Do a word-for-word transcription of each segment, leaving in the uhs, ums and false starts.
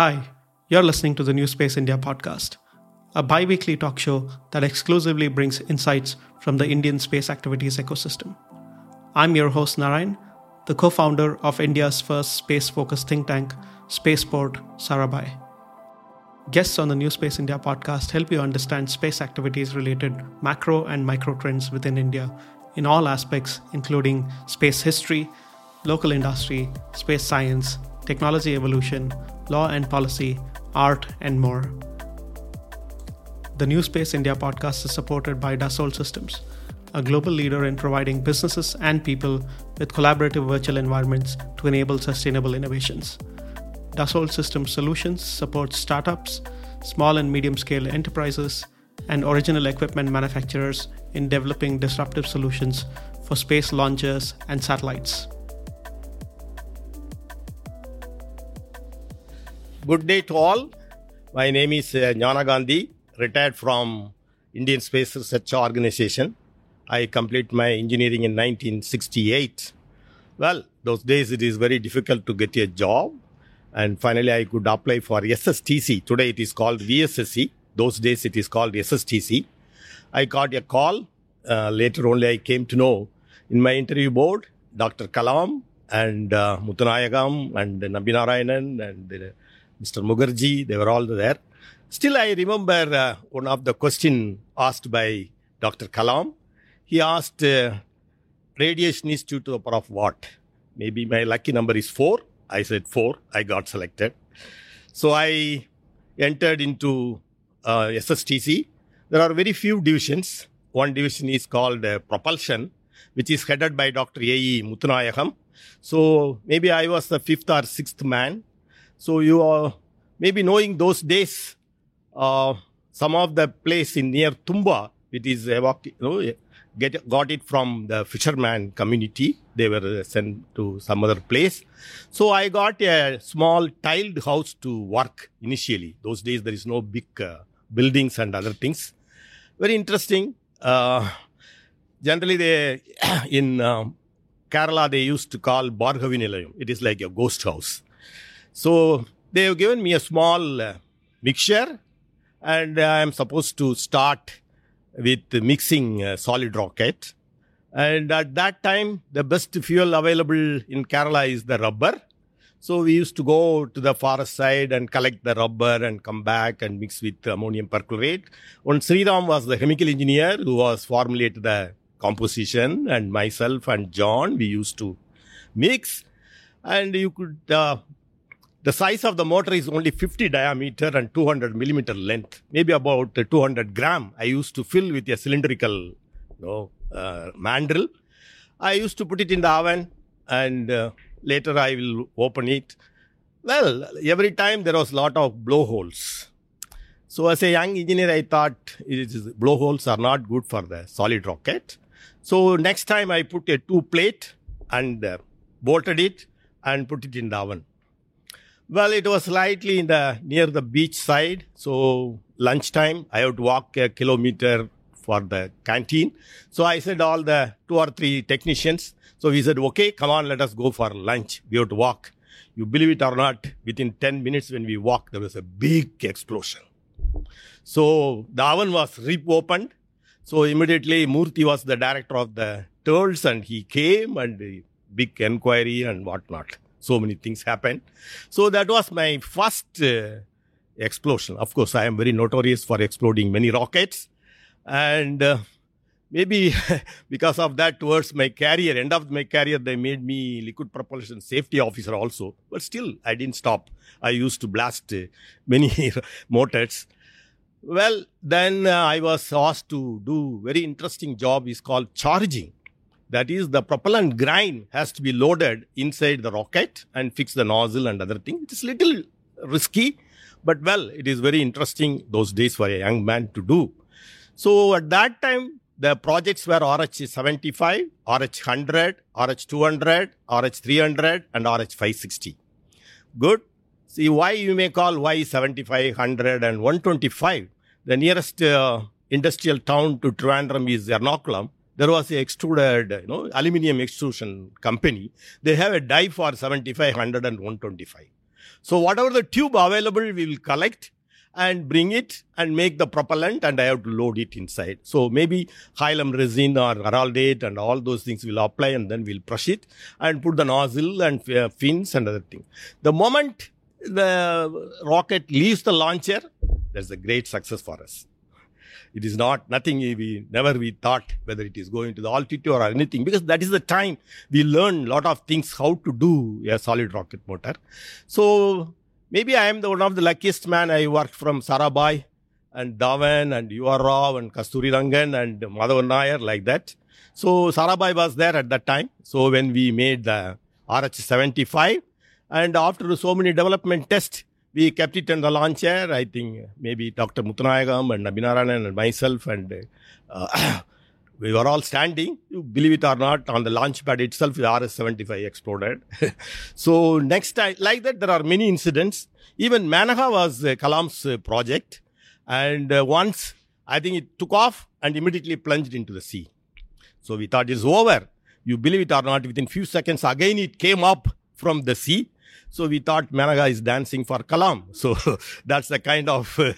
Hi, you're listening to the New Space India podcast, a bi-weekly talk show that exclusively brings insights from the Indian space activities ecosystem. I'm your host Narayan, the co-founder of India's first space-focused think tank, Spaceport Sarabhai. Guests on the New Space India podcast help you understand space activities-related macro and micro trends within India in all aspects, including space history, local industry, space science, technology evolution, law and policy, art, and more. The New Space India podcast is supported by Dassault Systems, a global leader in providing businesses and people with collaborative virtual environments to enable sustainable innovations. Dassault Systems Solutions supports startups, small and medium-scale enterprises, and original equipment manufacturers in developing disruptive solutions for space launchers and satellites. Good day to all. My name is uh, Jnana Gandhi, retired from Indian Space Research Organization. I completed my engineering in nineteen sixty-eight. Well, those days it is very difficult to get a job. And finally, I could apply for S S T C. Today it is called V S S C. Those days it is called S S T C. I got a call. Uh, later only I came to know in my interview board, Doctor Kalam and uh, Muthunayagam and uh, Nambi Narayanan and uh, Mister Mukherjee, they were all there. Still, I remember uh, one of the question asked by Doctor Kalam. He asked, uh, radiation is due to the power of what? Maybe my lucky number is four. I said four. I got selected. So I entered into uh, S S T C. There are very few divisions. One division is called uh, propulsion, which is headed by Doctor A E Muthunayagam. So maybe I was the fifth or sixth man. So you are maybe knowing those days, uh, some of the place in near Thumba, it is evoc- you know, get, got it from the fisherman community. They were sent to some other place. So I got a small tiled house to work initially. Those days there is no big uh, buildings and other things. Very interesting. Uh, generally they in uh, Kerala they used to call Bhargavi Nilayam. It is like a ghost house. So they have given me a small uh, mixture and I am supposed to start with mixing uh, solid rocket. And at that time, the best fuel available in Kerala is the rubber. So we used to go to the forest side and collect the rubber and come back and mix with ammonium perchlorate. One Sridham was the chemical engineer who was formulated the composition, and myself and John, we used to mix. And you could... Uh, The size of the motor is only fifty diameter and two hundred millimeter length, maybe about two hundred gram. I used to fill with a cylindrical you know, uh, mandrel. I used to put it in the oven and uh, later I will open it. Well, every time there was a lot of blowholes. So as a young engineer, I thought it is, blowholes are not good for the solid rocket. So next time I put a two plate and uh, bolted it and put it in the oven. Well, it was slightly in the near the beach side. So lunchtime, I would walk a kilometer for the canteen. So I said all the two or three technicians. So we said, okay, come on, let us go for lunch. We would walk. You believe it or not, within ten minutes when we walked, there was a big explosion. So the oven was reopened. So immediately Murthy was the director of the turtles and he came and the big inquiry and whatnot. So many things happened. So that was my first uh, explosion. Of course, I am very notorious for exploding many rockets. And uh, maybe because of that, towards my career, end of my career, they made me liquid propulsion safety officer also. But still, I didn't stop. I used to blast uh, many motors. Well, then uh, I was asked to do very interesting job. It's called charging. That is, the propellant grind has to be loaded inside the rocket and fix the nozzle and other things. It is little risky, but well, it is very interesting those days for a young man to do. So at that time, the projects were R H seventy-five, R H one hundred, R H two hundred, R H three hundred, and R H five sixty. Good. See, why you may call Y seventy-five, one hundred, and one twenty-five. The nearest uh, industrial town to Trivandrum is Ernakulam. There was an extruded, you know, aluminium extrusion company. They have a die for seventy-five, one hundred and one twenty-five. So whatever the tube available, we will collect and bring it and make the propellant, and I have to load it inside. So maybe hyaline resin or araldate and all those things will apply, and then we'll brush it and put the nozzle and uh, fins and other thing. The moment the rocket leaves the launcher, that's a great success for us. It is not, nothing we, never we thought whether it is going to the altitude or anything, because that is the time we learn lot of things, how to do a solid rocket motor. So maybe I am the one of the luckiest man. I worked from Sarabhai and Dhawan and U R Rao and Kasturi Rangan and Madhavan Nair, like that. So Sarabhai was there at that time. So when we made the R H seventy-five, and after so many development tests, we kept it in the launcher. I think maybe Doctor Muthunayagam and Nambi Narayanan and myself, and uh, we were all standing, you believe it or not, on the launch pad itself, the R H seventy-five exploded. So next time, like that, there are many incidents. Even Menaka was uh, Kalam's uh, project. And uh, once, I think it took off and immediately plunged into the sea. So we thought it's over. You believe it or not, within few seconds, again, it came up from the sea. So we thought Menaka is dancing for Kalam. So that's the kind of uh,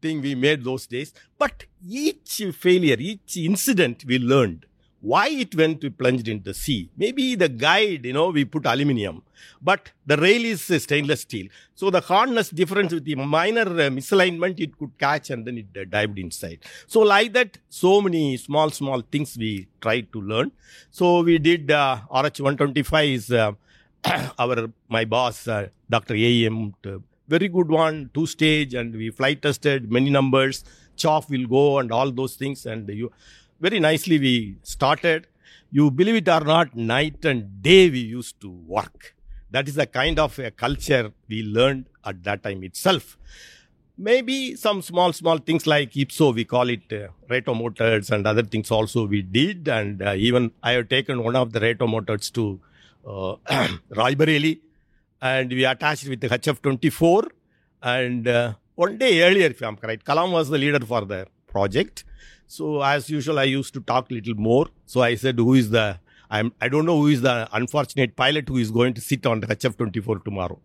thing we made those days. But each failure, each incident, we learned why it went to plunged into the sea. Maybe the guide, you know, we put aluminium, but the rail is uh, stainless steel. So the hardness difference with the minor uh, misalignment, it could catch and then it uh, dived inside. So like that, so many small, small things we tried to learn. So we did uh, R H one twenty-five is... Uh, Our my boss, uh, Doctor A M, very good one, two-stage, and we flight tested many numbers. Chaff will go and all those things, and you very nicely we started. You believe it or not, night and day we used to work. That is the kind of a culture we learned at that time itself. Maybe some small, small things like I P S O, we call it uh, Rato motors and other things also we did, and uh, even I have taken one of the Rato motors to Uh, Raibreeli, and we attached with the H F twenty-four, and uh, one day earlier, if I am correct, Kalam was the leader for the project. So as usual, I used to talk little more. So I said, who is the, I'm, I don't know who is the unfortunate pilot who is going to sit on the H F twenty-four tomorrow.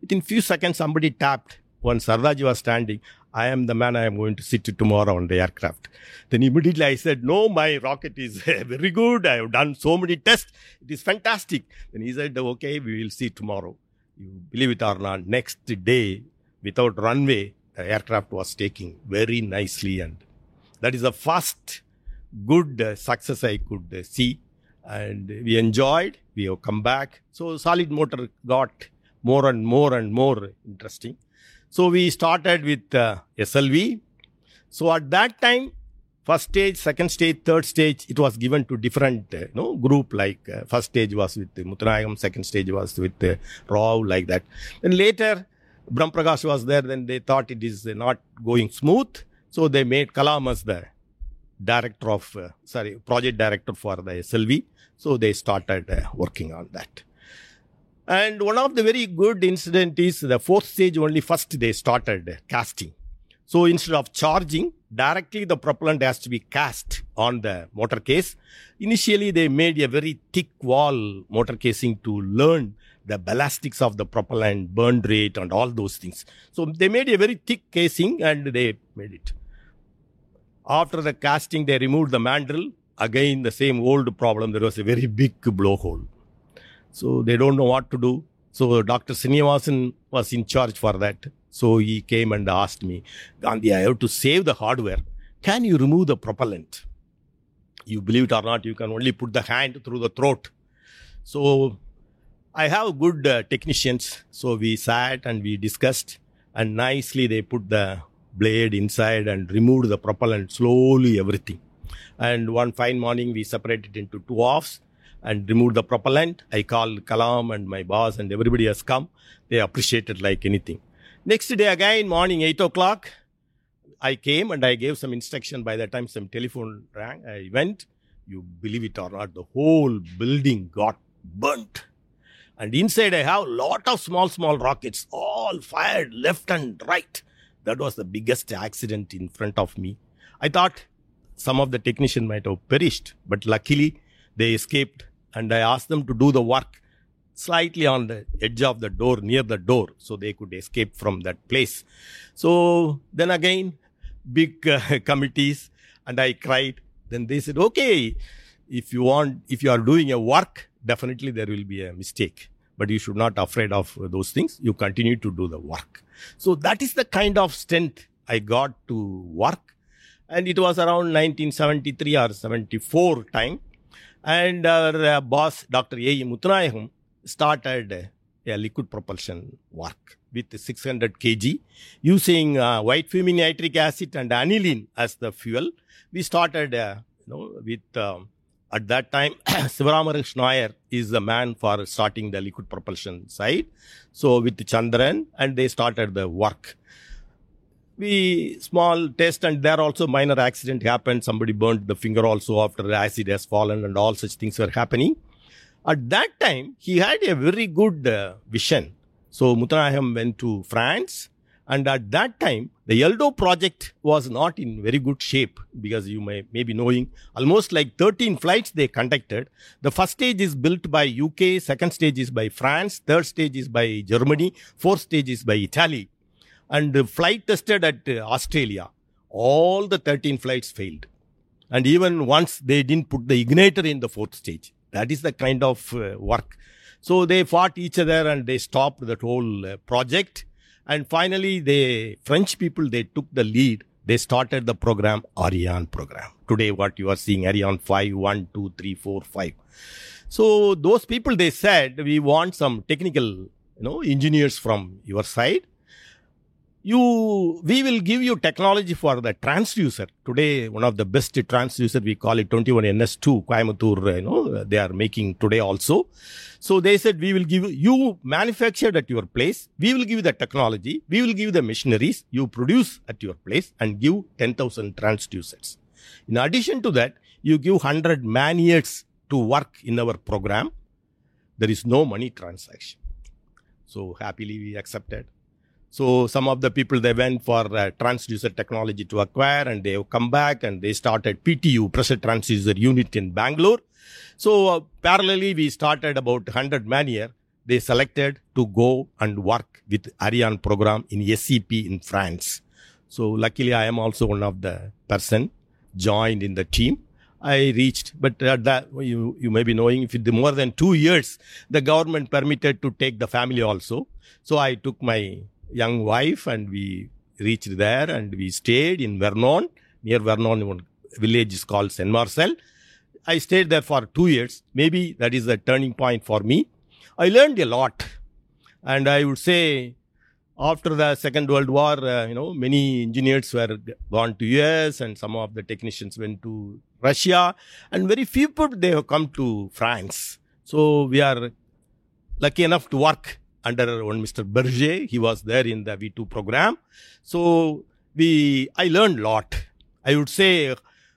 Within few seconds, somebody tapped. When Sardaji was standing, I am the man, I am going to sit tomorrow on the aircraft. Then immediately I said, no, my rocket is very good. I have done so many tests. It is fantastic. Then he said, okay, we will see tomorrow. You believe it or not, next day, without runway, the aircraft was taking very nicely. And that is the first good uh, success I could uh, see. And we enjoyed. We have come back. So solid motor got more and more and more interesting. So we started with uh, S L V. So at that time, first stage, second stage, third stage, it was given to different uh, you know, group, like uh, first stage was with uh, Muthunayagam, second stage was with uh, Rao, like that. Then later, Brahmprakash was there, then they thought it is uh, not going smooth. So they made Kalam as the director of, uh, sorry, project director for the S L V. So they started uh, working on that. And one of the very good incident is the fourth stage only first they started casting. So instead of charging, directly the propellant has to be cast on the motor case. Initially, they made a very thick wall motor casing to learn the ballastics of the propellant, burn rate and all those things. So they made a very thick casing and they made it. After the casting, they removed the mandrel. Again, the same old problem. There was a very big blowhole. So they don't know what to do. So Doctor Srinivasan was in charge for that. So he came and asked me, Gandhi, I have to save the hardware. Can you remove the propellant? You believe it or not, you can only put the hand through the throat. So I have good uh, technicians. So we sat and we discussed, and nicely they put the blade inside and removed the propellant slowly, everything. And one fine morning we separated into two halves and removed the propellant. I called Kalam and my boss and everybody has come. They appreciated like anything. Next day again, morning eight o'clock, I came and I gave some instruction. By that time, some telephone rang. I went. You believe it or not, the whole building got burnt. And inside I have a lot of small, small rockets, all fired left and right. That was the biggest accident in front of me. I thought some of the technicians might have perished, but luckily they escaped. And I asked them to do the work. slightly on the edge of the door, near the door, so they could escape from that place. So then again, big uh, committees, and I cried. Then they said, okay, if you want, if you are doing a work, definitely there will be a mistake. But you should not be afraid of those things. You continue to do the work. So that is the kind of strength I got to work. And it was around nineteen seventy-three or seventy-four time. And our uh, boss, Doctor A E Muthunayagam, started uh, a liquid propulsion work with six hundred kilograms using uh, white fuming nitric acid and aniline as the fuel. We started uh, you know, with... Uh, At that time, Sivaramarish Nair is the man for starting the liquid propulsion side. So with Chandran, and they started the work. We small test, and there also minor accident happened. Somebody burned the finger also after the acid has fallen, and all such things were happening. At that time, he had a very good uh, vision. So Muthunayagam went to France. And at that time, the Yeldo project was not in very good shape, because you may, may be knowing, almost like thirteen flights they conducted. The first stage is built by U K, second stage is by France, third stage is by Germany, fourth stage is by Italy. And the flight tested at uh, Australia. All the thirteen flights failed. And even once they didn't put the igniter in the fourth stage. That is the kind of uh, work. So they fought each other and they stopped that whole uh, project. And finally, the French people, they took the lead. They started the program, Ariane program. Today, what you are seeing, Ariane five, one, two, three, four, five. So those people, they said, we want some technical, you know, engineers from your side. You, we will give you technology for the transducer. Today, one of the best transducer, we call it twenty-one N S two, Coimbatore, you know, they are making today also. So they said, we will give you, you manufacture at your place. We will give you the technology. We will give you the machineries. You produce at your place and give ten thousand transducers. In addition to that, you give one hundred man-years to work in our program. There is no money transaction. So happily we accepted. So some of the people, they went for uh, transducer technology to acquire, and they have come back and they started P T U, pressure transducer unit in Bangalore. So uh, parallelly, we started about one hundred man year. They selected to go and work with Ariane program in S C P in France. So luckily, I am also one of the person joined in the team. I reached, but at that, you, you may be knowing, if it more than two years, the government permitted to take the family also. So I took my young wife and we reached there and we stayed in Vernon. Near Vernon, one village is called Saint Marcel. I stayed there for two years. Maybe that is the turning point for me. I learned a lot. And I would say after the Second World War, uh, you know, many engineers were gone to U S and some of the technicians went to Russia, and very few people, they have come to France. So we are lucky enough to work under one Mister Berger. He was there in the V two program. So we, I learned a lot. I would say,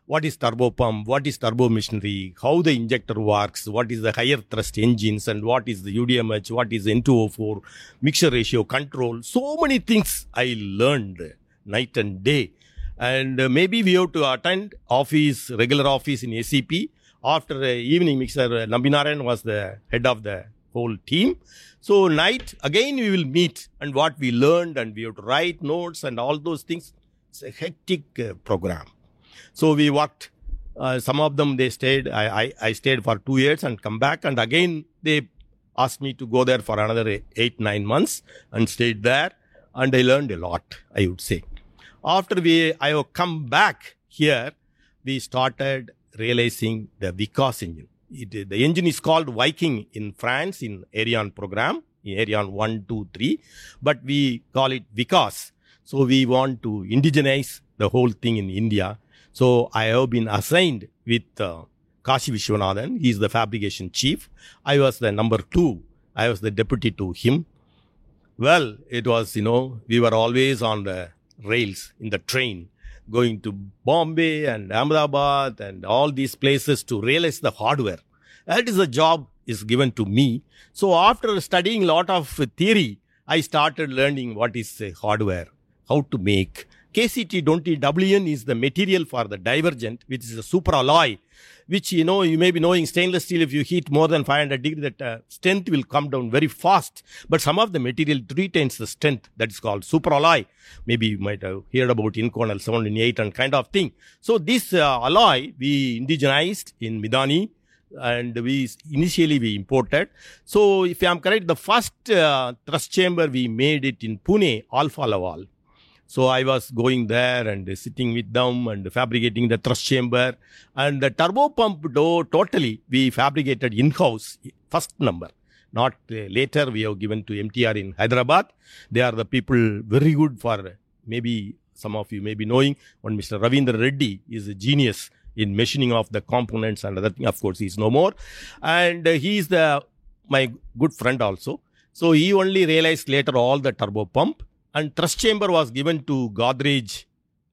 what is turbopump? What is turbo machinery? How the injector works? What is the higher thrust engines? And what is the U D M H? What is N two O four? Mixture ratio control? So many things I learned night and day. And maybe we have to attend office, regular office in S C P. After the evening mixer, Nambi Narayanan was the head of the whole team. So night, again, we will meet and what we learned, and we have to write notes and all those things. It's a hectic uh, program. So we worked. Uh, some of them, they stayed. I, I, I stayed for two years and come back. And again, they asked me to go there for another eight, eight nine months and stayed there. And I learned a lot, I would say. After we, I have come back here, we started realizing the Vikas engine. It, the engine is called Viking in France in Ariane program, in Ariane one, two, three, but we call it Vikas. So we want to indigenize the whole thing in India. So I have been assigned with uh, Kashi Vishwanathan. He is the fabrication chief. I was the number two. I was the deputy to him. Well, it was, you know, we were always on the rails in the train, going to Bombay and Ahmedabad and all these places to realize the hardware. That is the job is given to me. So after studying a lot of theory, I started learning what is hardware, how to make. K C T twenty W N is the material for the divergent, which is a super alloy. which, you know, you may be knowing stainless steel, if you heat more than five hundred degrees, that uh, strength will come down very fast. But some of the material retains the strength. That is called superalloy. Maybe you might have heard about Inconel seven eight and kind of thing. So this uh, alloy we indigenized in Midani, and we initially we imported. So if I am correct, the first uh, thrust chamber we made it in Pune, Alpha Laval. So I was going there and uh, sitting with them and fabricating the thrust chamber, and the turbo pump door totally we fabricated in-house, first number. Not uh, later we have given to M T R in Hyderabad. They are the people very good for, maybe some of you may be knowing, one Mister Ravindra Reddy is a genius in machining of the components and other thing. Of course, he is no more. And uh, he is the my good friend also. So he only realized later all the turbo pump. And thrust chamber was given to Godrej,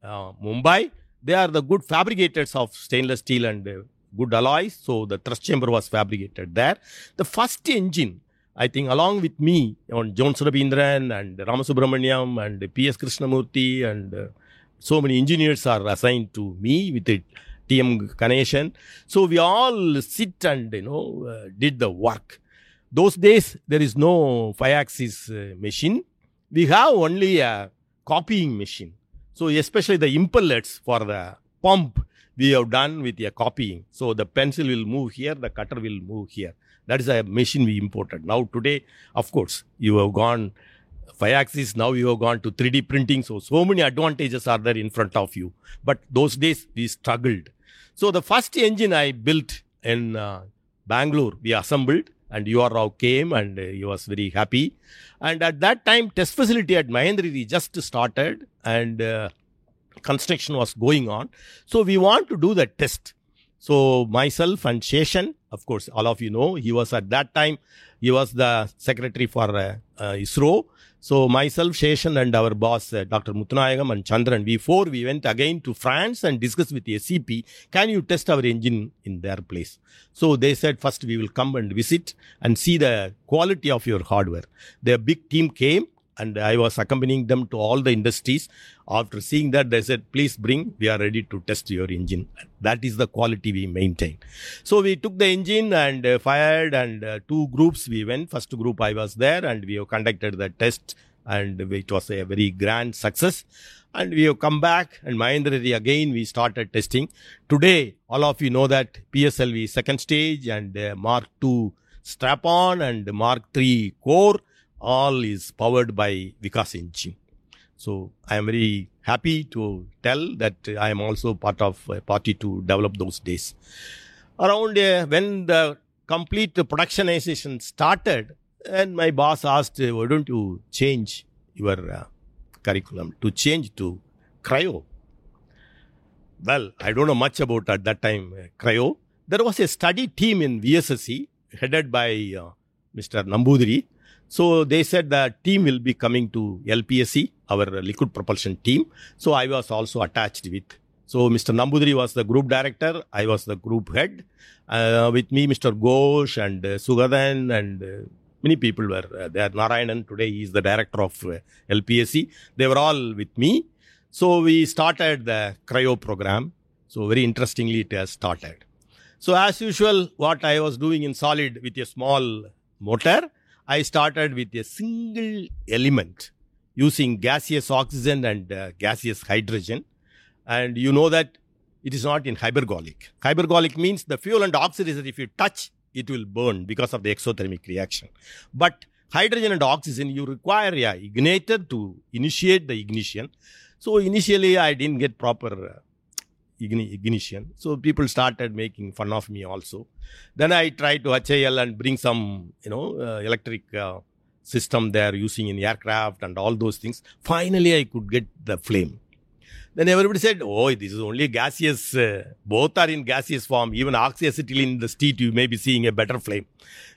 uh, Mumbai. They are the good fabricators of stainless steel and uh, good alloys. So the thrust chamber was fabricated there. The first engine, I think along with me, on John Surabindran and Ramasubramaniam and P S Krishnamurthy and uh, so many engineers are assigned to me with it. T M Ganeshan. So we all sit and, you know, uh, did the work. Those days, there is no five-axis uh, machine. We have only a copying machine. So especially the impellets for the pump, we have done with a copying. So the pencil will move here, the cutter will move here. That is a machine we imported. Now today, of course, you have gone five-axis, now you have gone to three D printing. So, so many advantages are there in front of you. But those days, we struggled. So, the first engine I built in uh, Bangalore, we assembled, and U R Rao came and uh, he was very happy. And at that time, test facility at Mahendri just started and uh, construction was going on. So, we want to do the test. So, myself and Sheshan, of course, all of you know, he was at that time, he was the secretary for uh, uh, ISRO. So myself, Sheshan and our boss, uh, Doctor Muthunayagam and Chandran, we four, we went again to France and discussed with the S C P, can you test our engine in their place? So they said, first we will come and visit and see the quality of your hardware. Their big team came and I was accompanying them to all the industries. After seeing that, they said, please bring, we are ready to test your engine. That is the quality we maintain. So we took the engine and uh, fired, and uh, two groups we went. First group I was there and we have conducted the test, and it was a very grand success. And we have come back and Mahendri again, we started testing. Today, all of you know that P S L V second stage and uh, Mark two strap-on and Mark three core. All is powered by Vikas engine. So I am very happy to tell that I am also part of a party to develop those days. Around uh, when the complete productionization started, and my boss asked, why don't you change your uh, curriculum to change to cryo? Well, I don't know much about at that time uh, cryo. There was a study team in V S S C headed by uh, Mister Nambudri. So they said the team will be coming to L P S C, our liquid propulsion team. So I was also attached with. So Mister Nambudri was the group director. I was the group head. Uh, with me, Mister Ghosh and uh, Sugadan and uh, many people were uh, there. Narayanan today is the director of uh, L P S C. They were all with me. So we started the cryo program. So very interestingly, it has started. So as usual, what I was doing in solid with a small motor, I started with a single element using gaseous oxygen and uh, gaseous hydrogen. And you know that it is not in hypergolic. Hypergolic means the fuel and oxidizer, if you touch, it will burn because of the exothermic reaction. But hydrogen and oxygen, you require an igniter to initiate the ignition. So initially, I didn't get proper uh, ignition. So people started making fun of me also. Then I tried to H I L and bring some, you know, uh, electric uh, system there using in aircraft and all those things. Finally, I could get the flame. Then everybody said, oh, this is only gaseous. Uh, both are in gaseous form. Even oxyacetylene in the street, you may be seeing a better flame.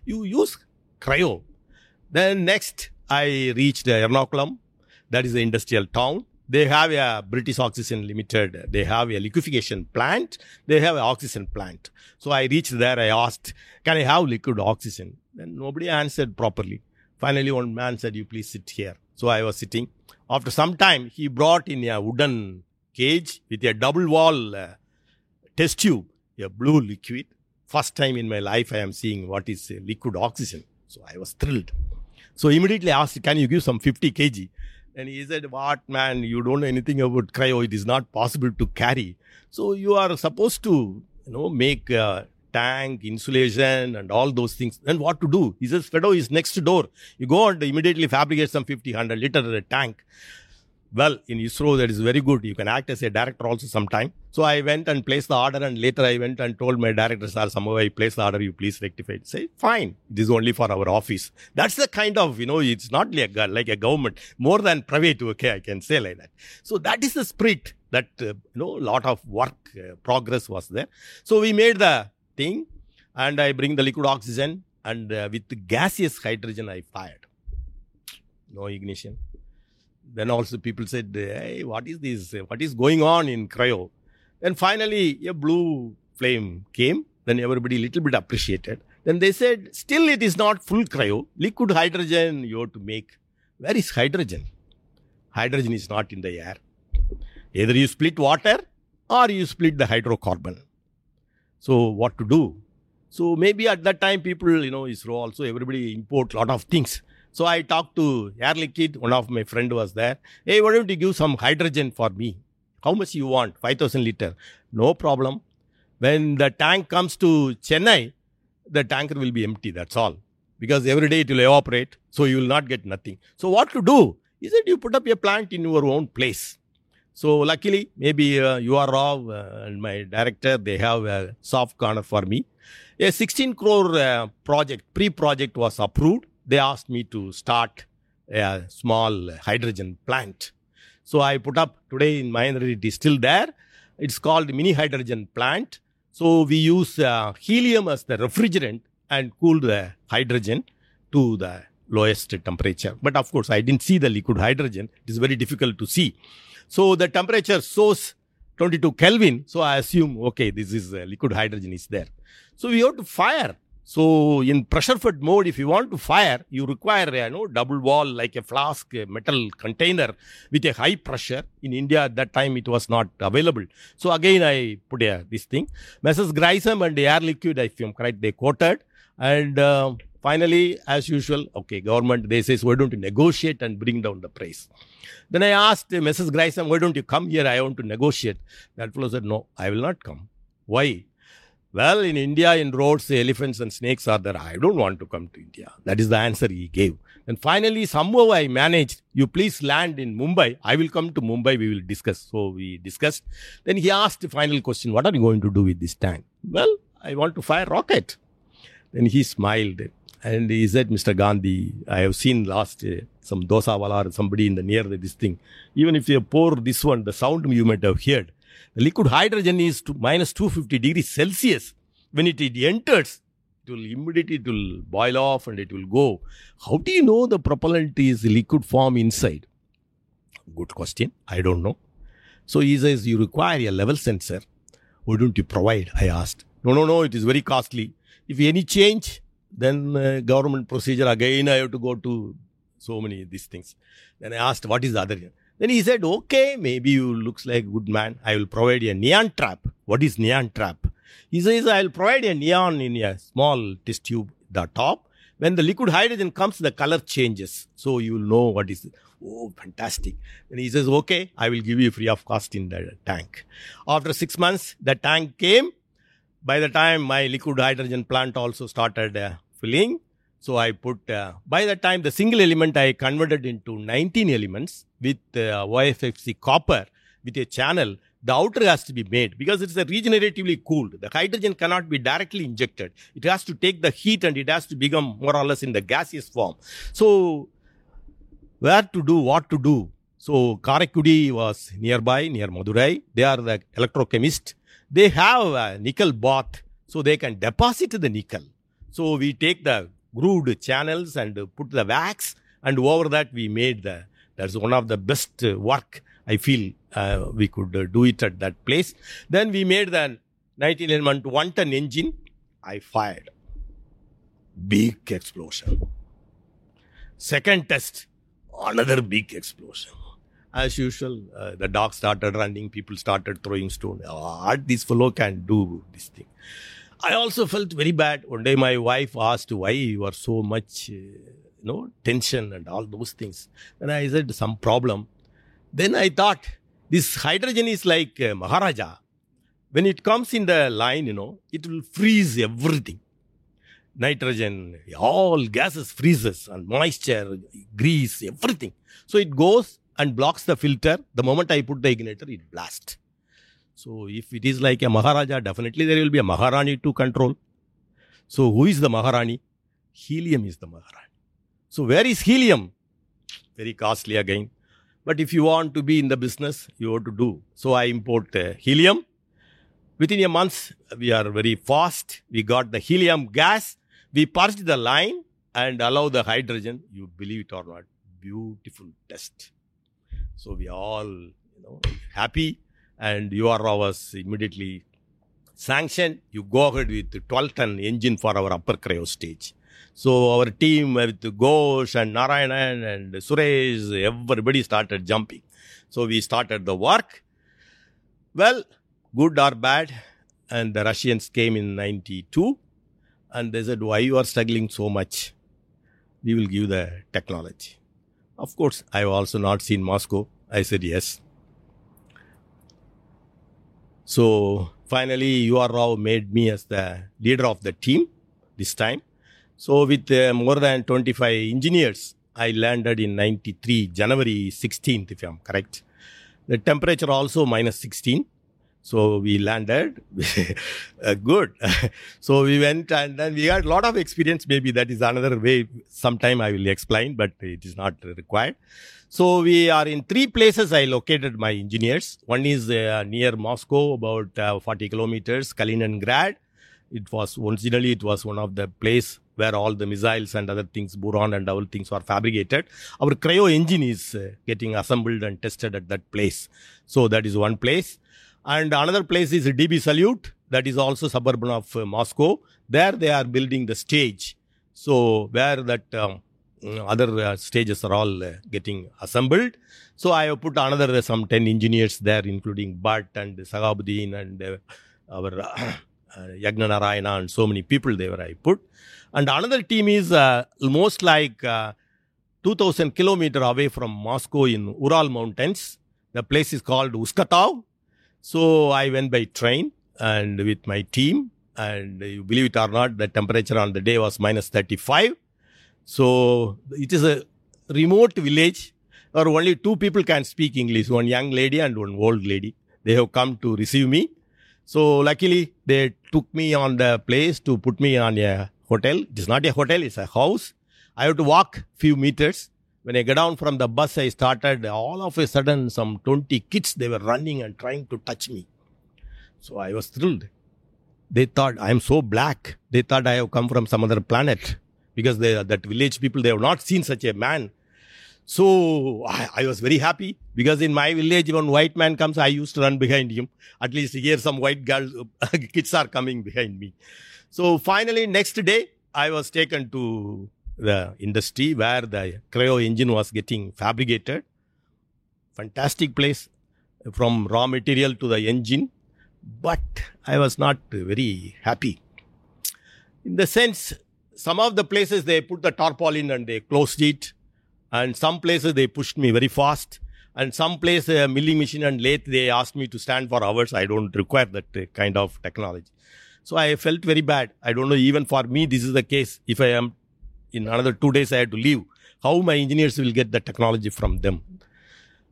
You use cryo. Then next, I reached uh, Ernakulam. That is the industrial town. They have a British Oxygen Limited. They have a liquefaction plant. They have an oxygen plant. So I reached there. I asked, can I have liquid oxygen? Then nobody answered properly. Finally, one man said, you please sit here. So I was sitting. After some time, he brought in a wooden cage with a double wall uh, test tube. a blue liquid. First time in my life I am seeing what is liquid oxygen. So I was thrilled. So immediately I asked, can you give some fifty kilograms? And he said, what man, you don't know anything about cryo. It is not possible to carry. So you are supposed to, you know, make a tank, insulation and all those things. And what to do? He says, Fedo is next door. You go and immediately fabricate some fifty, one hundred liter tank. Well, in ISRO, that is very good. You can act as a director also sometime. So I went and placed the order, and later I went and told my director, sir, somehow I placed the order, you please rectify it. Say, fine, it is only for our office. That's the kind of, you know, it's not like a, like a government, more than private, okay, I can say like that. So that is the spirit that, uh, you know, lot of work, uh, progress was there. So we made the thing, and I bring the liquid oxygen, and uh, with the gaseous hydrogen, I fired. No ignition. Then also people said, hey, what is this? What is going on in cryo? Then finally, a blue flame came. Then everybody little bit appreciated. Then they said, still it is not full cryo. Liquid hydrogen you have to make. Where is hydrogen? Hydrogen is not in the air. Either you split water or you split the hydrocarbon. So what to do? So maybe at that time people, you know, ISRO also, everybody import a lot of things. So I talked to Air Liquid, one of my friend was there. Hey, why don't you give some hydrogen for me? How much you want? five thousand liter. No problem. When the tank comes to Chennai, the tanker will be empty, that's all. Because every day it will evaporate, so you will not get nothing. So what to do? He said, you put up a plant in your own place. So luckily, maybe uh, U R Rao uh, and my director, they have a soft corner for me. A sixteen crore uh, project, pre-project was approved. They asked me to start a small hydrogen plant. So I put up today in Mahendri, it is still there. It's called mini hydrogen plant. So we use uh, helium as the refrigerant and cool the hydrogen to the lowest temperature. But of course, I didn't see the liquid hydrogen. It is very difficult to see. So the temperature source twenty-two Kelvin. So I assume, okay, this is uh, liquid hydrogen is there. So we have to fire. So in pressure-fed mode, if you want to fire, you require a you know, double wall like a flask, a metal container with a high pressure. In India at that time, it was not available. So again, I put uh, this thing. Missus Grissom and the Air Liquid, if I'm correct, they quoted. And uh, finally, as usual, okay, government, they says, why don't you negotiate and bring down the price? Then I asked uh, Missus Grissom, why don't you come here? I want to negotiate. That fellow said, no, I will not come. Why? Well, in India, in roads, elephants and snakes are there. I don't want to come to India. That is the answer he gave. And finally, somehow I managed, you please land in Mumbai. I will come to Mumbai. We will discuss. So we discussed. Then he asked the final question, what are you going to do with this tank? Well, I want to fire rocket. Then he smiled and he said, Mister Gandhi, I have seen last uh, some dosawala or somebody in the near this thing. Even if you pour this one, the sound you might have heard. The liquid hydrogen is to minus two hundred fifty degrees Celsius. When it, it enters, it will immediately it will boil off and it will go. How do you know the propellant is liquid form inside? Good question. I don't know. So he says, you require a level sensor. Why don't you provide? I asked. No, no, no. It is very costly. If any change, then uh, government procedure again, I have to go to so many of these things. Then I asked, what is the other? Then he said, okay, maybe you looks like a good man. I will provide a neon trap. What is neon trap? He says, I will provide a neon in a small test tube, the top. When the liquid hydrogen comes, the color changes. So you will know what is it. Oh, fantastic. Then he says, okay, I will give you free of cost in the tank. After six months, the tank came. By the time my liquid hydrogen plant also started uh, filling. So I put, uh, by that time, the single element I converted into nineteen elements with uh, O F F C copper with a channel. The outer has to be made because it's a regeneratively cooled. The hydrogen cannot be directly injected. It has to take the heat and it has to become more or less in the gaseous form. So where to do, what to do? So Karakudi was nearby, near Madurai. They are the electrochemist. They have a nickel bath, so they can deposit the nickel. So we take the grooved channels and put the wax, and over that we made the, that's one of the best work I feel uh, we could uh, do it at that place. Then we made the nineteen element one ton engine. I fired. Big explosion. Second test, another big explosion. As usual, uh, the dog started running, people started throwing stones. Oh, this fellow can do this thing. I also felt very bad. One day my wife asked why you are so much, uh, you know, tension and all those things. And I said, some problem. Then I thought, this hydrogen is like uh, Maharaja. When it comes in the line, you know, it will freeze everything. Nitrogen, all gases freezes, and moisture, grease, everything. So it goes and blocks the filter. The moment I put the igniter, it blasts. So if it is like a Maharaja, definitely there will be a Maharani to control. So who is the Maharani? Helium is the Maharani. So where is helium? Very costly again. But if you want to be in the business, you have to do. So I import uh, helium. Within a month, we are very fast. We got the helium gas. We purged the line and allow the hydrogen. You believe it or not, beautiful test. So we all, you know, happy. And U R Rao was immediately sanctioned. You go ahead with the twelve ton engine for our upper cryo stage. So our team with Ghosh and Narayanan and Suresh, everybody started jumping. So we started the work. Well, good or bad. And the Russians came in ninety-two. And they said, why you are struggling so much? We will give the technology. Of course, I have also not seen Moscow. I said, yes. So finally, U R Rao made me as the leader of the team this time. So with uh, more than twenty-five engineers, I landed in ninety-three, January sixteenth, if I'm correct. The temperature also minus sixteen. So we landed. uh, good. So we went and then we had a lot of experience. Maybe that is another way. Sometime I will explain, but it is not required. So we are in three places I located my engineers. One is uh, near Moscow, about uh, forty kilometers, Kaliningrad. It was originally, it was one of the place where all the missiles and other things, boron and other things were fabricated. Our cryo engine is uh, getting assembled and tested at that place. So that is one place. And another place is D B Salute, that is also suburban of uh, Moscow. There they are building the stage. So where that um, other uh, stages are all uh, getting assembled. So I have put another uh, some ten engineers there, including Bhatt and Sagabuddin and uh, our uh, uh, Jnana Narayana and so many people they were I put. And another team is uh, almost like uh, two thousand kilometers away from Moscow in Ural Mountains. The place is called Uskatov. So I went by train and with my team, and you believe it or not, the temperature on the day was minus thirty-five. So it is a remote village where only two people can speak English, one young lady and one old lady. They have come to receive me. So luckily they took me on the place to put me on a hotel. It is not a hotel, it's a house. I have to walk few meters. When I got down from the bus, I started, all of a sudden, some twenty kids, they were running and trying to touch me. So I was thrilled. They thought, I am so black. They thought I have come from some other planet. Because they, that village people, they have not seen such a man. So I, I was very happy. Because in my village, when white man comes, I used to run behind him. At least here, some white girls, kids are coming behind me. So finally, next day, I was taken to the industry where the cryo engine was getting fabricated. Fantastic place, from raw material to the engine. But I was not very happy. In the sense, some of the places they put the tarpaulin and they closed it. And some places they pushed me very fast. And some place uh, milling machine and lathe, they asked me to stand for hours. I don't require that kind of technology. So I felt very bad. I don't know, even for me, this is the case. If I am in another two days, I had to leave. How my engineers will get the technology from them?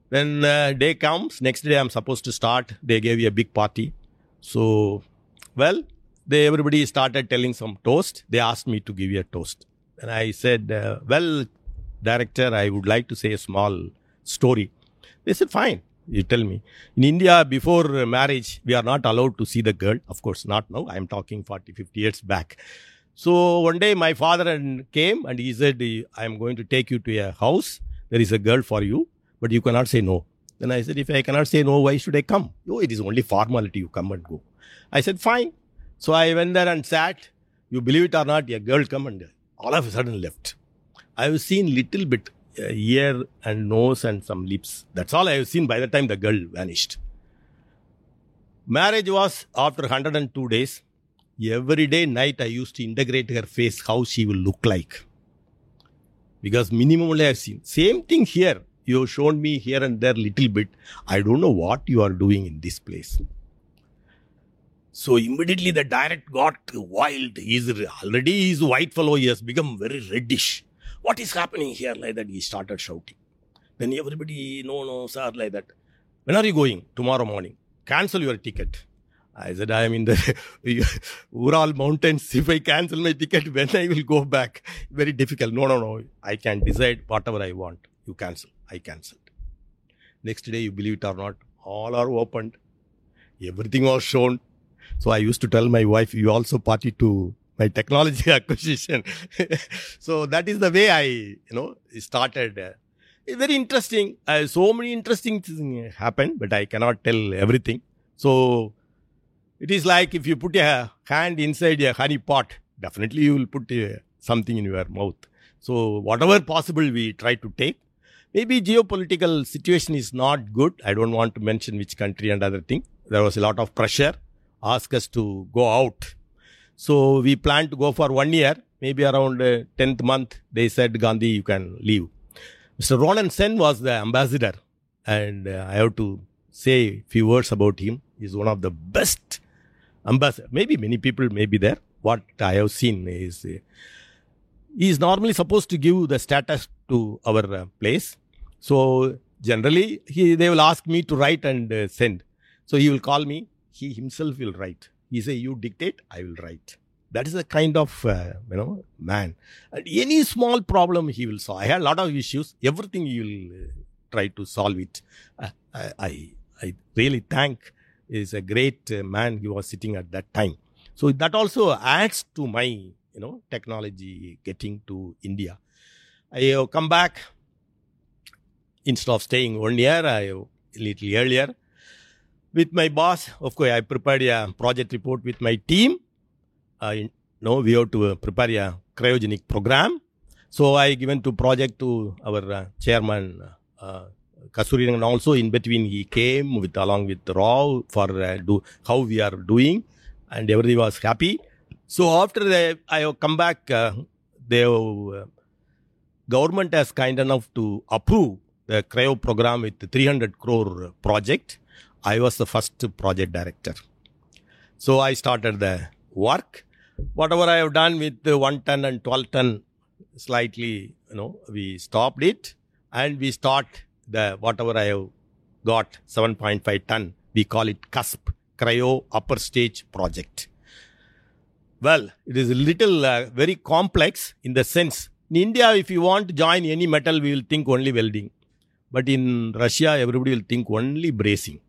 When uh, day comes, next day I'm supposed to start. They gave me a big party. So, well, they everybody started telling some toast. They asked me to give you a toast. And I said, uh, well, director, I would like to say a small story. They said, fine, you tell me. In India, before marriage, we are not allowed to see the girl. Of course, not now. I'm talking forty, fifty years back. So one day my father and came and he said, I am going to take you to a house. There is a girl for you, but you cannot say no. Then I said, if I cannot say no, why should I come? No, it is only formality. You come and go. I said, fine. So I went there and sat. You believe it or not, a girl come and all of a sudden left. I have seen little bit. ear and nose and some lips. That's all I have seen by the time the girl vanished. Marriage was after one hundred two days. Every day night I used to integrate her face, how she will look like. Because minimum only I have seen. Same thing here. You have shown me here and there little bit. I don't know what you are doing in this place. So immediately the direct got wild. He's already his white fellow. He has become very reddish. What is happening here? Like that he started shouting. Then everybody, no, no, sir, like that. When are you going? Tomorrow morning. Cancel your ticket. I said, I am in the Ural mountains. If I cancel my ticket, when I will go back? Very difficult. No, no, no. I can decide whatever I want. You cancel. I cancelled. Next day, you believe it or not, all are opened. Everything was shown. So I used to tell my wife, you also party to my technology acquisition. So that is the way I, you know, started. It's very interesting. Uh, so many interesting things happened, but I cannot tell everything. So it is like if you put a hand inside a honey pot, definitely you will put uh, something in your mouth. So whatever possible we try to take. Maybe geopolitical situation is not good. I don't want to mention which country and other thing. There was a lot of pressure. Ask us to go out. So we planned to go for one year. Maybe around uh, tenth month, they said, Gandhi, you can leave. Mister Ronan Sen was the ambassador. And uh, I have to say a few words about him. He's one of the best ambassadors. Maybe many people may be there. What I have seen is uh, he is normally supposed to give the status to our uh, place. So generally, he, they will ask me to write and uh, send. So he will call me. He himself will write. He say, you dictate, I will write. That is the kind of, uh, you know, man. And any small problem he will solve. I had a lot of issues. Everything he will uh, try to solve it. Uh, I, I I really thank. He's a great uh, man. He was sitting at that time. So that also adds to my, you know, technology getting to India. I have come back. Instead of staying one year, I have a little earlier. With my boss, of course, I prepared a project report with my team. I know we have to prepare a cryogenic program. So I given to project to our uh, chairman, uh, Kasuri, and also in between he came with along with Rao for uh, do how we are doing, and everybody was happy. So after the, I have come back, uh, the uh, government has kind enough to approve the cryo program with the three hundred crore project. I was the first project director. So I started the work. Whatever I have done with the one ton and twelve ton, slightly, you know, we stopped it. And we start the, whatever I have got, seven point five ton. We call it CUSP, Cryo Upper Stage Project. Well, it is a little, uh, very complex in the sense, in India, if you want to join any metal, we will think only welding. But in Russia, everybody will think only bracing.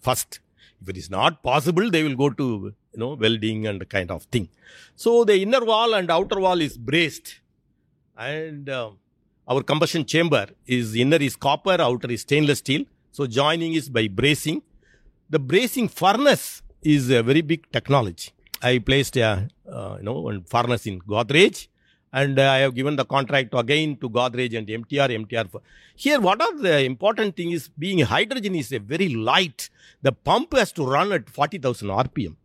First, if it is not possible, they will go to, you know, welding and kind of thing. So the inner wall and outer wall is braced, and uh, our combustion chamber is inner is copper, outer is stainless steel. So joining is by bracing. The bracing furnace is a very big technology. I placed a uh, you know one furnace in Godrej, and uh, I have given the contract again to Godrej and M T R. M T R for. Here, what are the important thing is being hydrogen is a very light. The pump has to run at forty thousand R P M.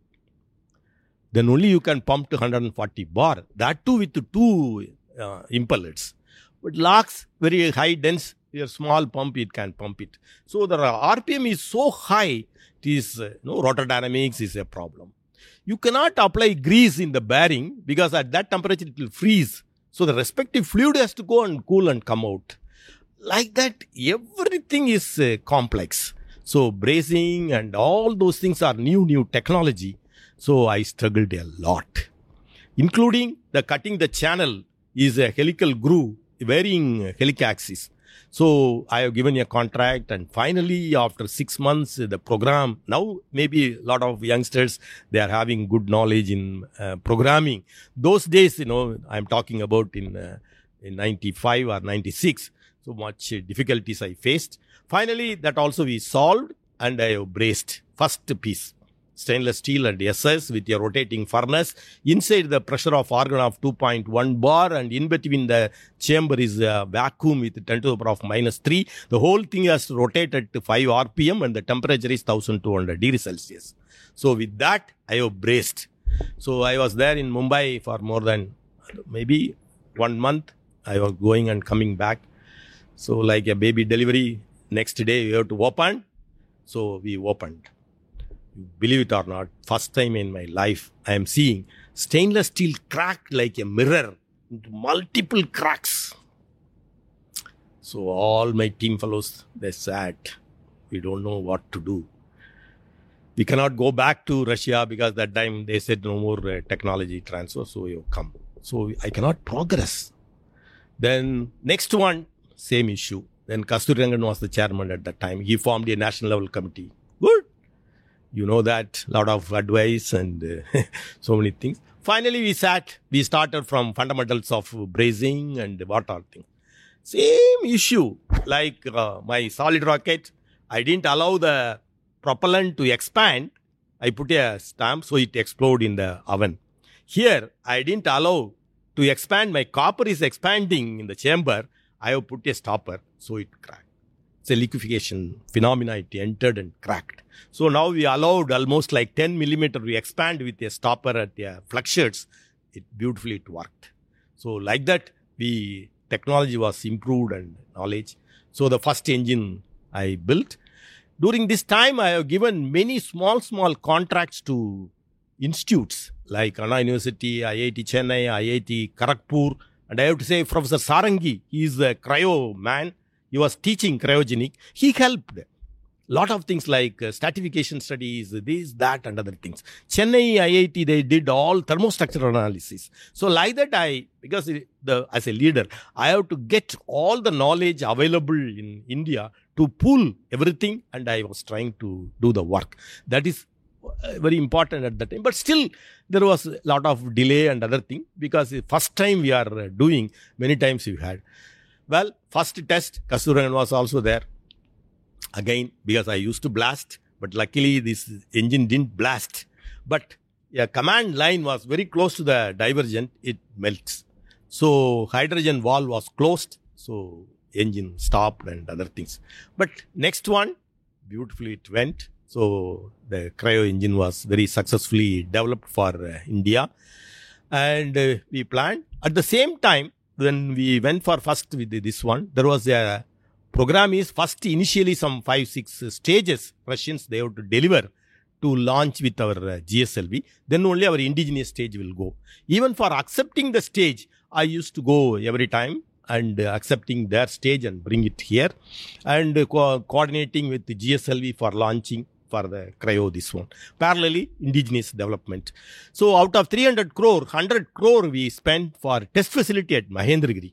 Then only you can pump to one hundred forty bar. That too with two uh, impellers. But locks, very high dense, your small pump, it can pump it. So the R P M is so high, it is, uh, no, rotor dynamics is a problem. You cannot apply grease in the bearing because at that temperature it will freeze. So the respective fluid has to go and cool and come out. Like that, everything is uh, complex. So bracing and all those things are new, new technology. So I struggled a lot, including the cutting the channel is a helical groove, varying heliaxis. So I have given a contract, and finally after six months, the program, now maybe a lot of youngsters, they are having good knowledge in uh, programming. Those days, you know, I'm talking about in, uh, in ninety-five or ninety-six, so much uh, difficulties I faced. Finally, that also we solved, and I have braced first piece. stainless steel at S S with a rotating furnace. Inside the pressure of organ of two point one bar, and in between the chamber is a vacuum with ten to the power of minus three. The whole thing has rotated to five R P M and the temperature is twelve hundred degrees Celsius. So with that, I have braced. So I was there in Mumbai for more than maybe one month. I was going and coming back. So like a baby delivery, next day you have to open. So we opened. Believe it or not, first time in my life, I am seeing stainless steel cracked like a mirror into multiple cracks. So all my team fellows, they sat. We don't know what to do. We cannot go back to Russia because that time they said no more uh, technology transfer. So you come. So I cannot progress. Then next one, same issue. Then Kasturirangan was the chairman at that time. He formed a national level committee. Good. You know that, lot of advice and uh, so many things. Finally, we sat, we started from fundamentals of brazing and what all things. Same issue, like uh, my solid rocket, I didn't allow the propellant to expand. I put a stamp, so it exploded in the oven. Here, I didn't allow to expand. My copper is expanding in the chamber. I have put a stopper, so it cracked. It's a liquefaction phenomena. It entered and cracked. So now we allowed almost like ten millimeter. We expand with a stopper at the flexures. It beautifully it worked. So like that, we technology was improved and knowledge. So the first engine I built. During this time, I have given many small, small contracts to institutes like Anna University, I I T Chennai, I I T Kharagpur. And I have to say, Professor Sarangi, he is a cryo man. He was teaching cryogenic. He helped. Lot of things like uh, stratification studies, this, that, and other things. Chennai I I T, they did all thermostructural analysis. So like that, I, because it, the, as a leader, I have to get all the knowledge available in India to pool everything. And I was trying to do the work. That is very important at that time. But still, there was a lot of delay and other thing because the first time we are doing, many times we had. Well, first test, Kasturirangan was also there. Again, because I used to blast, but luckily this engine didn't blast. But a command line was very close to the divergent, it melts. So hydrogen valve was closed, so engine stopped and other things. But next one, beautifully it went. So the cryo engine was very successfully developed for uh, India. And uh, we planned. At the same time, when we went for first with this one, there was a program is first initially some five, six stages Russians they have to deliver to launch with our G S L V. Then only our indigenous stage will go. Even for accepting the stage, I used to go every time and uh, accepting their stage and bring it here and uh, co- coordinating with the G S L V for launching for the cryo this one. Parallelly, indigenous development. So out of three hundred crore, one hundred crore we spent for test facility at Mahendri,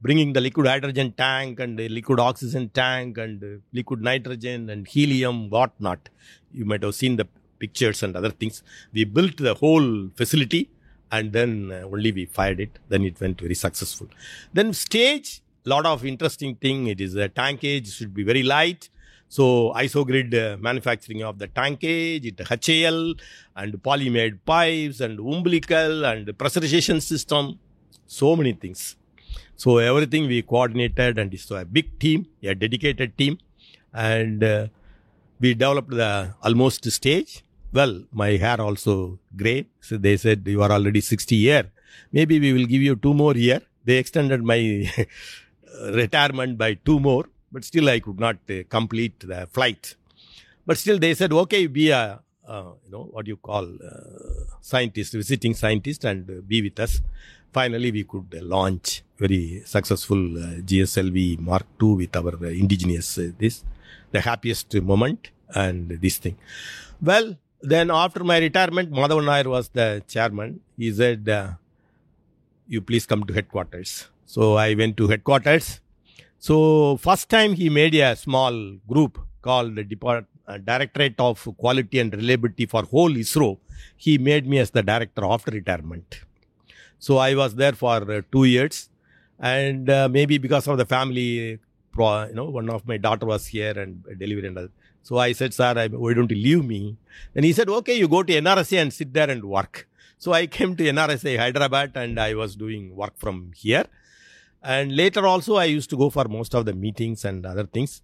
bringing the liquid hydrogen tank and the liquid oxygen tank and uh, liquid nitrogen and helium, whatnot. You might have seen the pictures and other things. We built the whole facility and then uh, only we fired it. Then it went very successful. Then stage, lot of interesting thing. It is a tankage, should be very light. So, isogrid uh, manufacturing of the tankage, it H A L and poly-made pipes and umbilical and pressurization system, so many things. So, everything we coordinated and so a big team, a dedicated team, and uh, we developed the almost stage. Well, my hair also grey. So, they said, you are already sixty year. Maybe we will give you two more year. They extended my retirement by two more. But still, I could not uh, complete the flight. But still, they said, okay, be a, uh, you know, what you call, uh, scientist, visiting scientist and uh, be with us. Finally, we could uh, launch very successful uh, G S L V Mark two with our uh, indigenous, uh, this, the happiest moment and this thing. Well, then after my retirement, Madhavan Nair was the chairman. He said, uh, you please come to headquarters. So I went to headquarters. So, first time he made a small group called the Depart- uh, Directorate of Quality and Reliability for whole ISRO. He made me as the director after retirement. So, I was there for uh, two years and uh, maybe because of the family, pro- you know, one of my daughter was here and uh, delivery and other. So I said, sir, I, why don't you leave me? And he said, okay, you go to N R S A and sit there and work. So I came to N R S A, Hyderabad, and I was doing work from here. And later also, I used to go for most of the meetings and other things.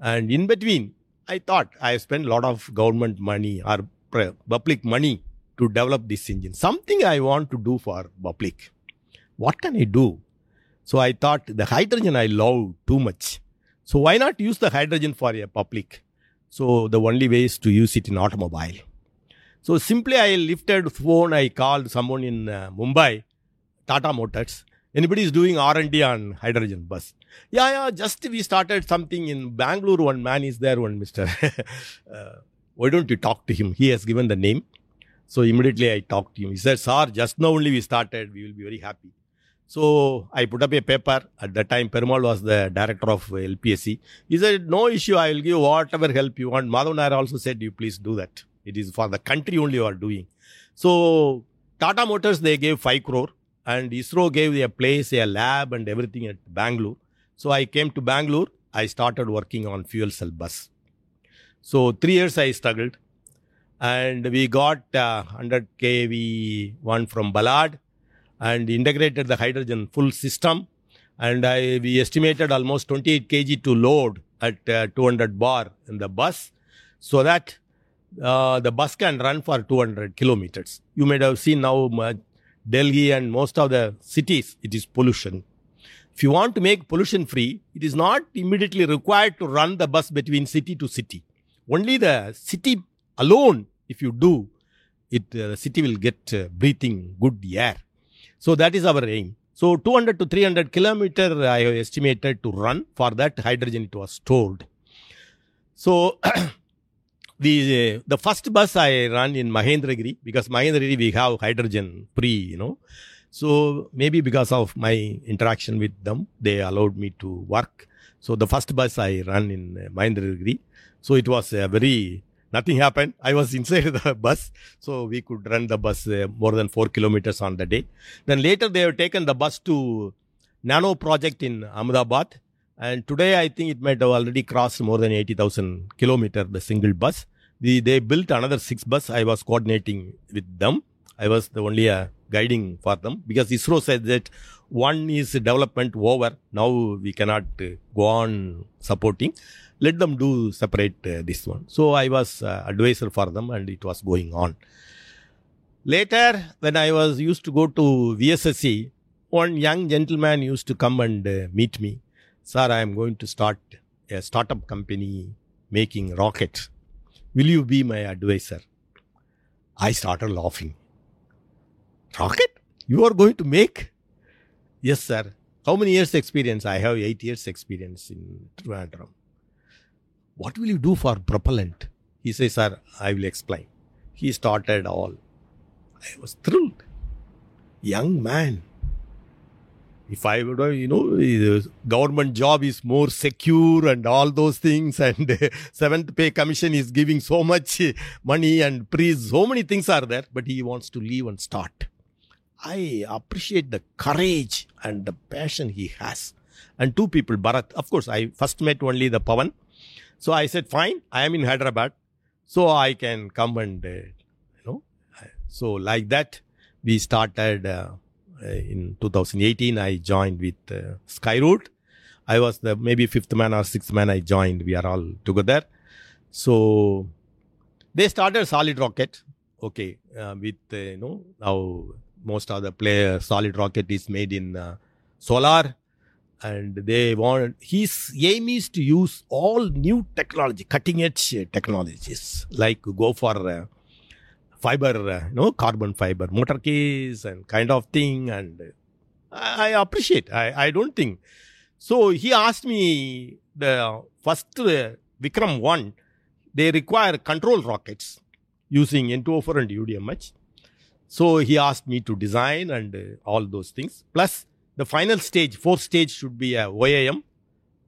And in between, I thought I spent a lot of government money or public money to develop this engine. Something I want to do for public. What can I do? So I thought the hydrogen I love too much. So why not use the hydrogen for a public? So the only way is to use it in automobile. So simply I lifted phone, I called someone in uh, Mumbai, Tata Motors. Anybody is doing R and D on hydrogen bus? Yeah, yeah, just we started something in Bangalore. One man is there, one Mister uh, why don't you talk to him? He has given the name. So immediately I talked to him. He said, sir, just now only we started. We will be very happy. So I put up a paper. At that time, Perumal was the director of L P S C. He said, no issue. I will give whatever help you want. Madhavan Nair also said, you please do that. It is for the country only you are doing. So Tata Motors, they gave five crore. And ISRO gave a place, a lab and everything at Bangalore. So I came to Bangalore. I started working on fuel cell bus. So three years I struggled. And we got uh, one hundred kilowatt one from Ballard and integrated the hydrogen full system. And I, we estimated almost twenty-eight kilograms to load at uh, two hundred bar in the bus so that uh, the bus can run for two hundred kilometers. You may have seen now uh, Delhi and most of the cities, it is pollution. If you want to make pollution free, it is not immediately required to run the bus between city to city. Only the city alone, if you do, it, uh, the city will get uh, breathing good air. So that is our aim. So two hundred to three hundred kilometer I have estimated to run. For that hydrogen it was stored. So the the first bus I ran in Mahendri, because Mahendri we have hydrogen pre, you know. So maybe because of my interaction with them, they allowed me to work. So the first bus I ran in Mahendri. So it was a very... Nothing happened. I was inside the bus. So we could run the bus uh, more than four kilometers on the day. Then later they have taken the bus to Nano project in Ahmedabad. And today I think it might have already crossed more than eighty thousand kilometers, the single bus. The, they built another six bus. I was coordinating with them. I was the only uh, guiding for them. Because ISRO said that one is development over. Now we cannot uh, go on supporting. Let them do separate uh, this one. So I was uh, advisor for them and it was going on. Later, when I was used to go to V S S C, one young gentleman used to come and uh, meet me. Sir, I am going to start a startup company making rockets. Will you be my advisor? I started laughing. Rocket? You are going to make? Yes, sir. How many years experience? I have eight years experience in Trivandrum. What will you do for propellant? He says, sir, I will explain. He started all. I was thrilled. Young man. If I would, you know, government job is more secure and all those things. And uh, seventh pay commission is giving so much money and praise. So many things are there. But he wants to leave and start. I appreciate the courage and the passion he has. And two people, Bharat. Of course, I first met only the Pavan. So I said, fine, I am in Hyderabad, so I can come and, uh, you know, so like that, we started uh, in two thousand eighteen, I joined with uh, Skyroot. I was the maybe fifth man or sixth man I joined, we are all together. So they started Solid Rocket, okay, uh, with, uh, you know, now most of the players, Solid Rocket is made in uh, solar. And they want, his aim is to use all new technology, cutting edge technologies, like go for uh, fiber, uh, you know, carbon fiber motor keys and kind of thing. And I, I appreciate, I, I don't think. So he asked me the first uh, Vikram one, they require control rockets using N two O four and U D M H. So he asked me to design and uh, all those things. Plus, the final stage, fourth stage should be a O A M,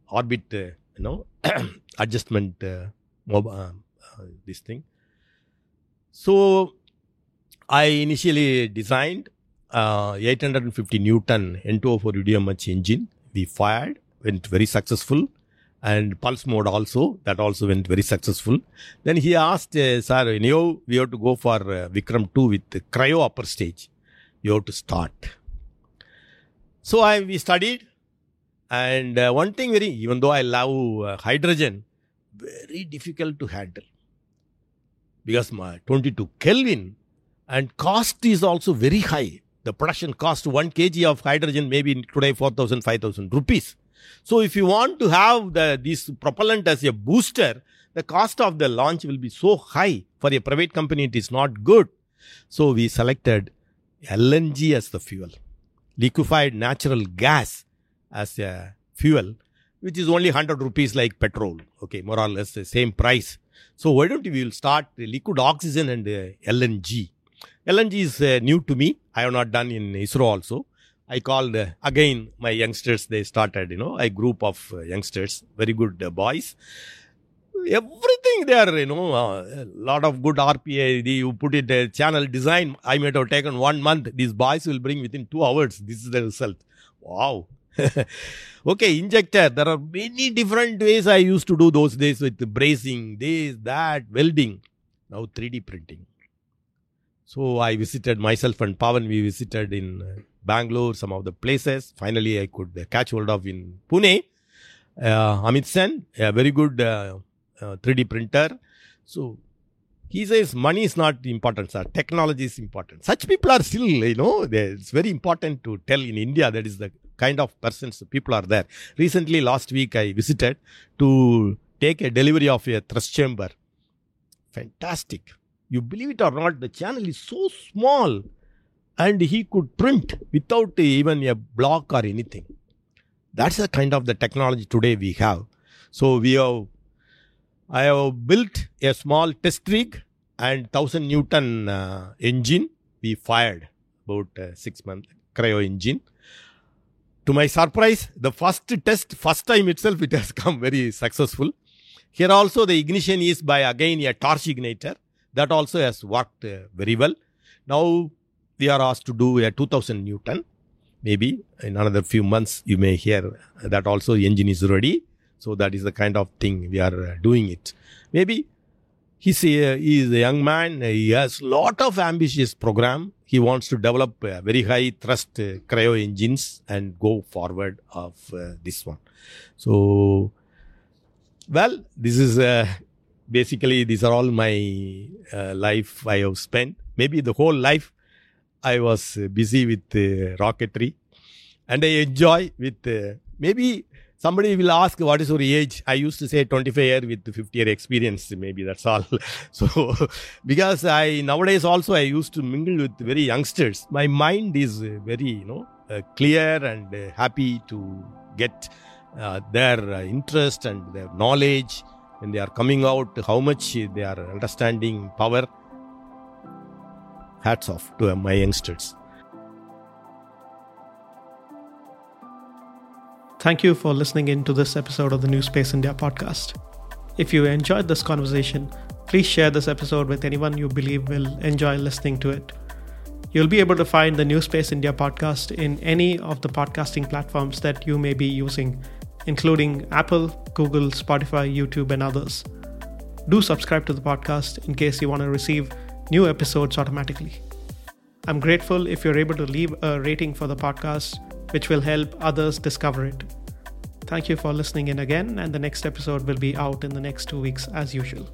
orbit, uh, you know, adjustment, uh, mob, uh, uh, this thing. So, I initially designed uh, eight hundred fifty Newton N two O four U D M H engine. We fired, went very successful. and pulse mode also. That also went very successful. Then he asked, uh, sir, you know, we have to go for uh, Vikram two with the cryo upper stage. You have to start. So I we studied. And uh, one thing very, even though I love uh, hydrogen, very difficult to handle. Because my twenty-two Kelvin and cost is also very high. The production cost one kilogram of hydrogen maybe today four thousand, five thousand rupees. So if you want to have the, this propellant as a booster, the cost of the launch will be so high. For a private company, it is not good. So we selected L N G as the fuel, liquefied natural gas as a fuel, which is only one hundred rupees like petrol. Okay, more or less the same price. So why don't we will start the liquid oxygen and the L N G. L N G is uh, new to me. I have not done in ISRO also. I called uh, again my youngsters. They started, you know, a group of uh, youngsters, very good uh, boys. Everything there, you know, a uh, lot of good R P A. You put it uh, channel design. I might have taken one month. These boys will bring within two hours. This is the result. Wow. Okay, injector. There are many different ways I used to do those days with bracing, this, that, welding. Now three D printing. So I visited myself and Pavan. We visited in Bangalore, some of the places. Finally, I could catch hold of in Pune. Uh, Amit Sen, a very good uh, uh, three D printer. So he says money is not important, sir. Technology is important. Such people are still, you know, it's very important to tell in India. That is the kind of persons, people are there. Recently, last week, I visited to take a delivery of a thrust chamber. Fantastic. You believe it or not, the channel is so small and he could print without even a block or anything. That's the kind of the technology today we have. So we have, I have built a small test rig and one thousand Newton uh, engine. We fired about uh, six month cryo engine. To my surprise, the first test, first time itself, it has come very successful. Here also the ignition is by again a torch igniter. That also has worked uh, very well. Now we are asked to do a two thousand Newton. Maybe in another few months you may hear that also the engine is ready. So that is the kind of thing we are uh, doing it. Maybe he's a, he is a young man. He has lot of ambitious program. He wants to develop uh, very high thrust uh, cryo engines and go forward of uh, this one. So, well, this is... Uh, Basically, these are all my uh, life I have spent. Maybe the whole life I was busy with uh, rocketry. And I enjoy with, uh, maybe somebody will ask, what is your age? I used to say twenty-five years with fifty year experience. Maybe that's all. So, because I nowadays also I used to mingle with very youngsters. My mind is very, you know, uh, clear and uh, happy to get uh, their uh, interest and their knowledge. When they are coming out, how much they are understanding power. Hats off to my youngsters. Thank you for listening in to this episode of the New Space India podcast. If you enjoyed this conversation, please share this episode with anyone you believe will enjoy listening to it. You'll be able to find the New Space India podcast in any of the podcasting platforms that you may be using, including Apple, Google, Spotify, YouTube, and others. Do subscribe to the podcast in case you want to receive new episodes automatically. I'm grateful if you're able to leave a rating for the podcast, which will help others discover it. Thank you for listening in again, and the next episode will be out in the next two weeks as usual.